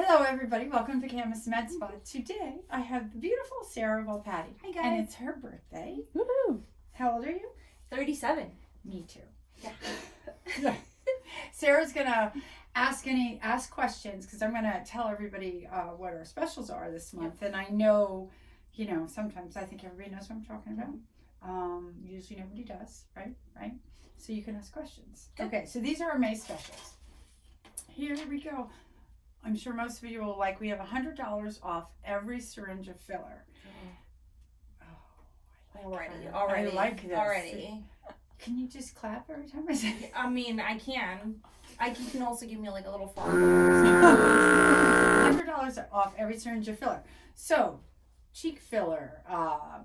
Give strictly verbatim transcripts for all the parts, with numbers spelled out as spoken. Hello everybody, welcome to Camas Med Spa. Today I have the beautiful Sarah Volpatti. Hi guys. And it's her birthday. Woohoo! How old are you? thirty-seven. Me too. Yeah. Yeah. Sarah's gonna ask any ask questions because I'm gonna tell everybody uh, what our specials are this month. Yep. And I know, you know, sometimes I think everybody knows what I'm talking about. Um, usually nobody does, right? Right? So you can ask questions. Good. Okay, so these are our May specials. Here we go. I'm sure most of you will like, we have one hundred dollars off every syringe of filler. Mm-hmm. Oh, I like already, that. already, I like this. Already. Can you just clap every time I say it? I mean, I can. I can, you can also give me like a little fart. one hundred dollars off every syringe of filler. So, cheek filler, uh,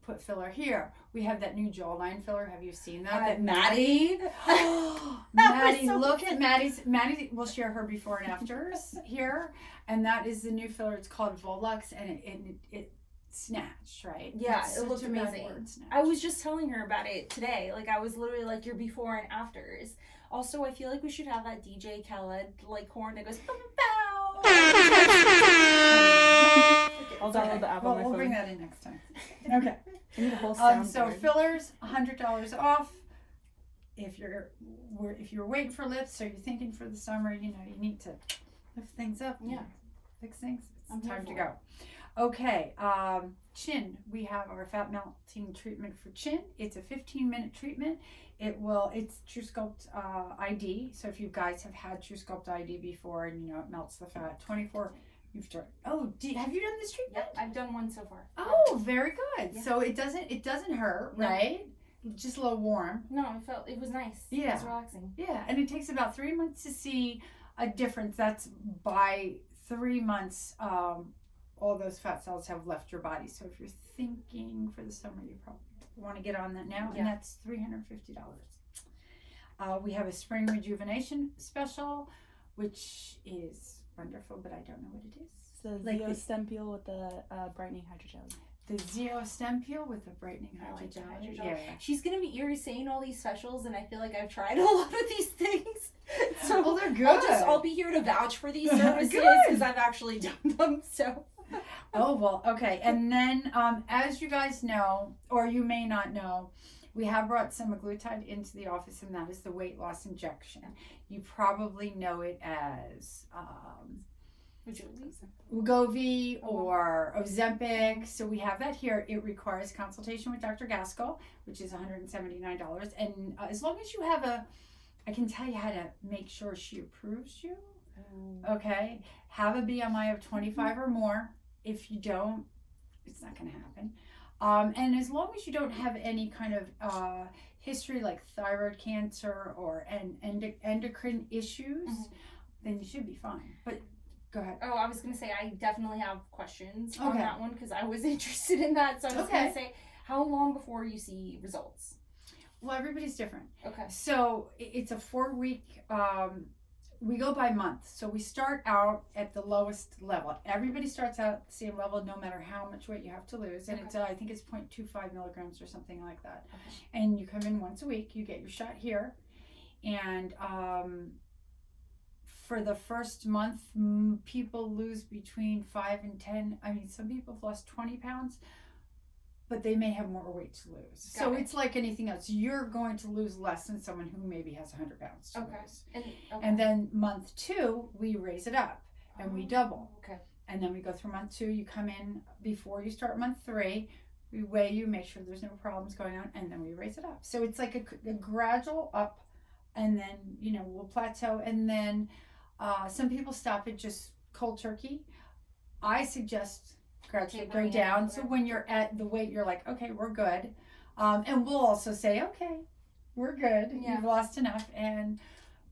put filler here. We have that new jawline filler. Have you seen that? Uh, that Maddie. Maddie, so look at Maddie's. Maddie will share her before and afters here. And that is the new filler. It's called Volux and it it, it, it snatched, right? Yeah, it's it looks amazing. Word, I was just telling her about it today. Like I was literally like your before and afters. Also, I feel like we should have that D J Khaled like horn that goes bow, bow, bow. I'll download okay. the app well, on my we'll phone. We'll bring that in next time. Okay. Need a whole sound um, so board. Fillers, one hundred dollars off. If you're if you're waiting for lifts or you're thinking for the summer, you know, you need to lift things up. Yeah. Fix things. It's I'm time to go. Okay. Um, chin. We have our fat melting treatment for chin. It's a fifteen minute treatment. It will, it's TruSculpt uh, I D. So if you guys have had TruSculpt I D before and you know it melts the fat, twenty-four. You've done. Oh, did, have you done this treatment? Yep, I've done one so far. Oh, very good. Yeah. So it doesn't it doesn't hurt, no. right? Just a little warm. No, it felt it was nice. Yeah, it was relaxing. Yeah, and it takes about three months to see a difference. That's by three months, um, all those fat cells have left your body. So if you're thinking for the summer, you probably want to get on that now, yeah. and that's three hundred and fifty dollars. Uh, we have a spring rejuvenation special, which is wonderful, but I don't know what it is. So like Z O the Stem Peel with the uh, brightening hydrogel. The Z O Stem Peel with the brightening hydrogel. Like hydrogel. Yeah. She's gonna be eerie saying all these specials, and I feel like I've tried a lot of these things. So well, they're good. I'll just I'll be here to vouch for these services because I've actually done them. So. Oh well, okay. And then, um, as you guys know, or you may not know, we have brought semaglutide into the office, and that is the weight loss injection. You probably know it as um, Wegovy or Ozempic. So we have that here. It requires consultation with Doctor Gaskell, which is one hundred seventy-nine dollars. And uh, as long as you have a, I can tell you how to make sure she approves you. Oh. Okay. Have a B M I of twenty-five or more. If you don't, it's not going to happen. Um, and as long as you don't have any kind of uh, history like thyroid cancer or an endo- endocrine issues, mm-hmm. then you should be fine. But go ahead. Oh, I was going to say I definitely have questions okay. on that one because I was interested in that. So I was okay. going to say, how long before you see results? Well, everybody's different. Okay. So it's a four-week, um, we go by month. So we start out at the lowest level. Everybody starts out at the same level no matter how much weight you have to lose. And okay. it's, uh, I think it's zero point two five milligrams or something like that. Okay. And you come in once a week, you get your shot here. And um, for the first month, m- people lose between five and ten. I mean, some people have lost twenty pounds, but they may have more weight to lose. Got so it. It's like anything else. You're going to lose less than someone who maybe has one hundred pounds to okay. lose. And, okay. and then month two, we raise it up and oh. we double. Okay. And then we go through month two. You come in before you start month three. We weigh you, make sure there's no problems going on, and then we raise it up. So it's like a, a gradual up, and then, you know, we'll plateau. And then uh, some people stop at just cold turkey. I suggest... gradually go down. So when you're at the weight, you're like, okay, we're good. Um, and we'll also say, okay, we're good. Yeah. You've lost enough. And,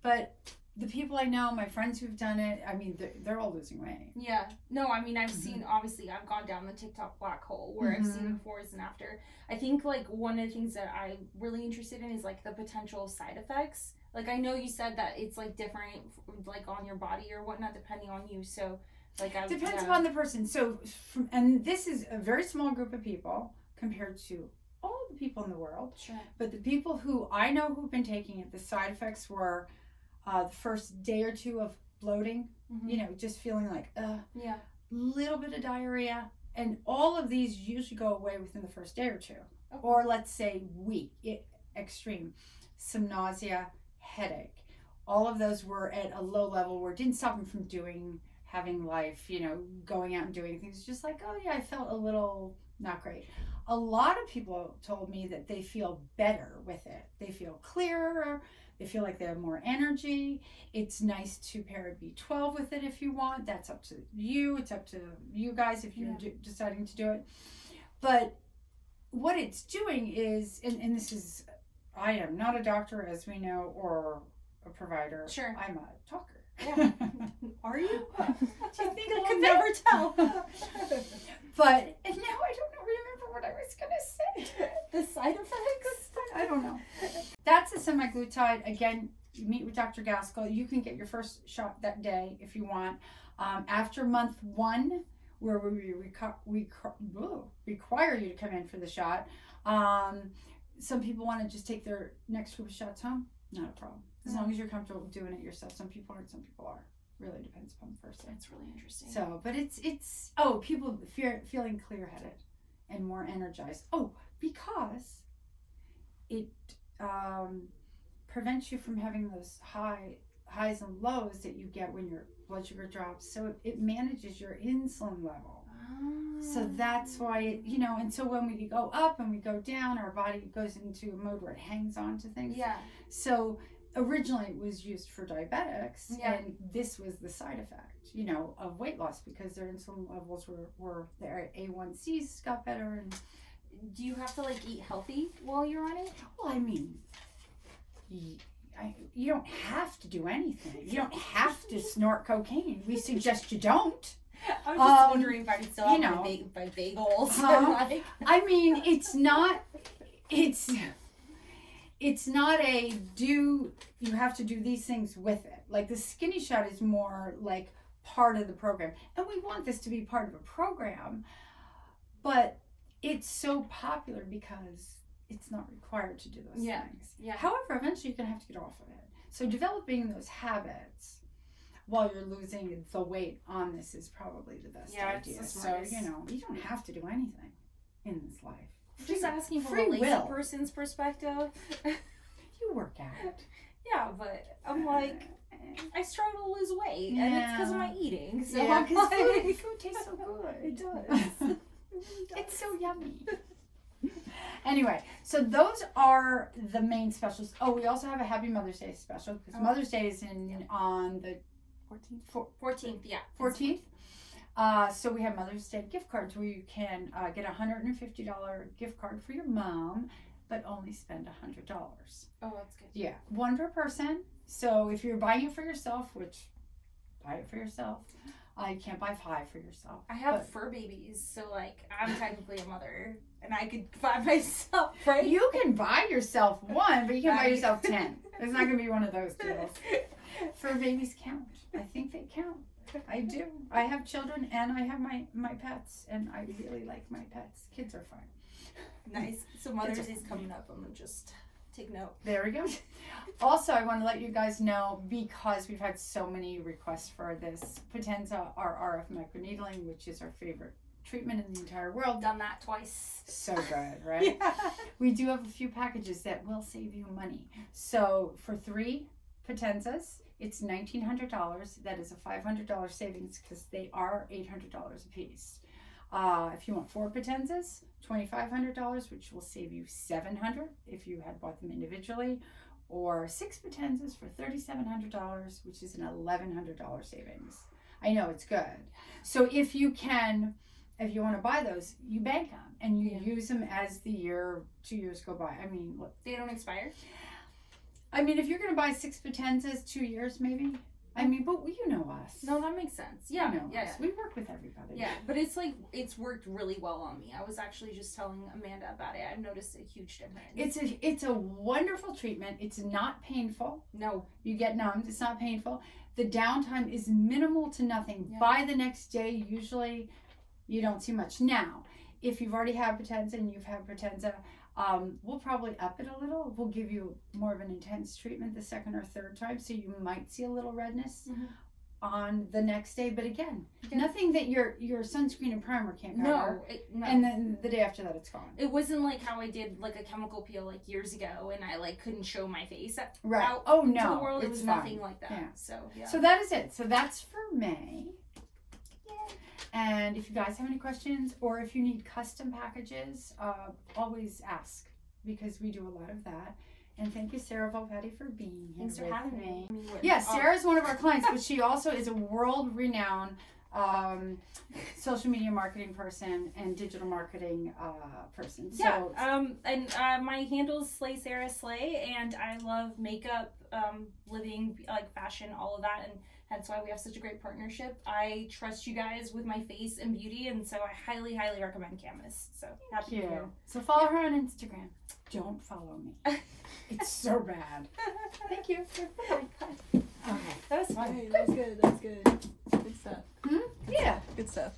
but the people I know, my friends who've done it, I mean, they're, they're all losing weight. Yeah. No, I mean, I've mm-hmm. seen, obviously I've gone down the TikTok black hole where mm-hmm. I've seen befores and after. I think like one of the things that I'm really interested in is like the potential side effects. Like, I know you said that it's like different, like on your body or whatnot, depending on you. So Like I, Depends yeah. upon the person. So, from, and this is a very small group of people compared to all the people in the world. Sure. But the people who I know who've been taking it, the side effects were uh, the first day or two of bloating, mm-hmm. you know, just feeling like, uh, yeah, little bit of diarrhea. And all of these usually go away within the first day or two, okay. or let's say week, it, extreme. Some nausea, headache. All of those were at a low level where it didn't stop them from doing, having life, you know, going out and doing things. Just like, oh yeah, I felt a little not great. A lot of people told me that they feel better with it. They feel clearer. They feel like they have more energy. It's nice to pair a B twelve with it if you want. That's up to you. It's up to you guys if you're yeah. do, deciding to do it. But what it's doing is, and, and this is, I am not a doctor, as we know, or a provider. Sure. I'm a talker. Yeah. Are you? Do you think I could never tell? But, and now I don't remember what I was going to say. The side effects? I don't know. That's a semaglutide. Again, you meet with Doctor Gaskell. You can get your first shot that day if you want. Um, after month one, where we, reco- we co- require you to come in for the shot, um, some people want to just take their next group of shots home. Not a problem. As long as you're comfortable doing it yourself. Some people aren't, some people are. Really depends upon the person. That's really interesting. So, but it's, it's oh, people fear, feeling clear-headed and more energized. Oh, because it um, prevents you from having those high highs and lows that you get when your blood sugar drops. So it, it manages your insulin level. Oh. So that's why, it, you know, and so when we go up and we go down, our body goes into a mode where it hangs on to things. Yeah. So... originally it was used for diabetics yeah. and this was the side effect, you know, of weight loss because their insulin levels were, were their A one C's got better. And do you have to like eat healthy while you're on it? Well, I mean, you, I, you don't have to do anything. You don't have to snort cocaine. We suggest you don't. I was just um, wondering if I could still have know, my, ba- my bagels. Uh, like. I mean, it's not, it's... It's not a do, you have to do these things with it. Like the skinny shot is more like part of the program. And we want this to be part of a program, but it's so popular because it's not required to do those yeah. things. Yeah. However, eventually you're gonna have to get off of it. So developing those habits while you're losing the weight on this is probably the best yeah, idea. It's the smartest. So, you know, you don't have to do anything in this life. Just asking from a lazy will. person's perspective. You work out. Yeah, but I'm like, I struggle to lose weight, yeah. and it's because of my eating. So yeah, because like, food, food tastes so good. It does. It really does. It's so yummy. Anyway, so those are the main specials. Oh, we also have a Happy Mother's Day special because oh. Mother's Day is in yeah. on the fourteenth. fourteenth, yeah. fourteenth. Uh, so we have Mother's Day gift cards where you can uh, get a one hundred fifty dollars gift card for your mom, but only spend one hundred dollars. Oh, that's good. Yeah. One per person. So if you're buying it for yourself, which buy it for yourself, uh, you can't buy five for yourself. I have but, fur babies, so like I'm technically a mother and I could buy myself, right? You can buy yourself one, but you can buy yourself ten. It's not going to be one of those deals. Fur babies count. I think they count. I do. I have children and I have my, my pets and I really like my pets. Kids are fun. Nice. So Mother's Day's coming up. I'm going to just take note. There we go. Also, I want to let you guys know because we've had so many requests for this Potenza R R F microneedling, which is our favorite treatment in the entire world. Done that twice. So good, right? Yeah. We do have a few packages that will save you money. So for three Potenzas, it's nineteen hundred dollars. That is a five hundred dollars savings because they are eight hundred dollars a piece. Uh, if you want four Potenzas, twenty-five hundred dollars, which will save you seven hundred dollars if you had bought them individually, or six Potenzas for thirty-seven hundred dollars, which is an eleven hundred dollars savings. I know, it's good. So if you can, if you want to buy those, you bank them and you yeah. use them as the year, two years go by. I mean, look, they don't expire. I mean, if you're going to buy six Potenzas, two years maybe. I mean, but you know us. No, that makes sense. Yeah, you know yeah, us. yeah. We work with everybody. Yeah, but it's like, it's worked really well on me. I was actually just telling Amanda about it. I've noticed a huge difference. It's a, it's a wonderful treatment. It's not painful. No. You get numbed. It's not painful. The downtime is minimal to nothing. Yeah. By the next day, usually, you don't see much. Now, if you've already had Potenza and you've had Potenza, Um, we'll probably up it a little. We'll give you more of an intense treatment the second or third time, so you might see a little redness. Mm-hmm. on the next day. But again, yes. nothing that your your sunscreen and primer can't cover. No, it, no. And then the day after that, it's gone. It wasn't like how I did like a chemical peel like years ago, and I like couldn't show my face out right. oh, no. to the world. It's it was fine. Nothing like that. Yeah. So yeah. So that is it. So that's for May. Yeah. And if you guys have any questions or if you need custom packages, uh, always ask, because we do a lot of that. And thank you, Sarah Volpatti, for being here. Thanks for having me. me. Yes, yeah, Sarah is one of our clients, but she also is a world-renowned um, social media marketing person and digital marketing uh, person. Yeah, so, um, and uh, my handle's Slay Sarah Slay, and I love makeup, um, living, like fashion, all of that, and that's why we have such a great partnership. I trust you guys with my face and beauty, and so I highly, highly recommend Camas. So happy to hear. So follow yeah. her on Instagram. Don't follow me. It's so bad. Thank you. Okay. That was fun. Hey, that was good. That was good. Good stuff. Hmm? Good yeah. Stuff. Good stuff.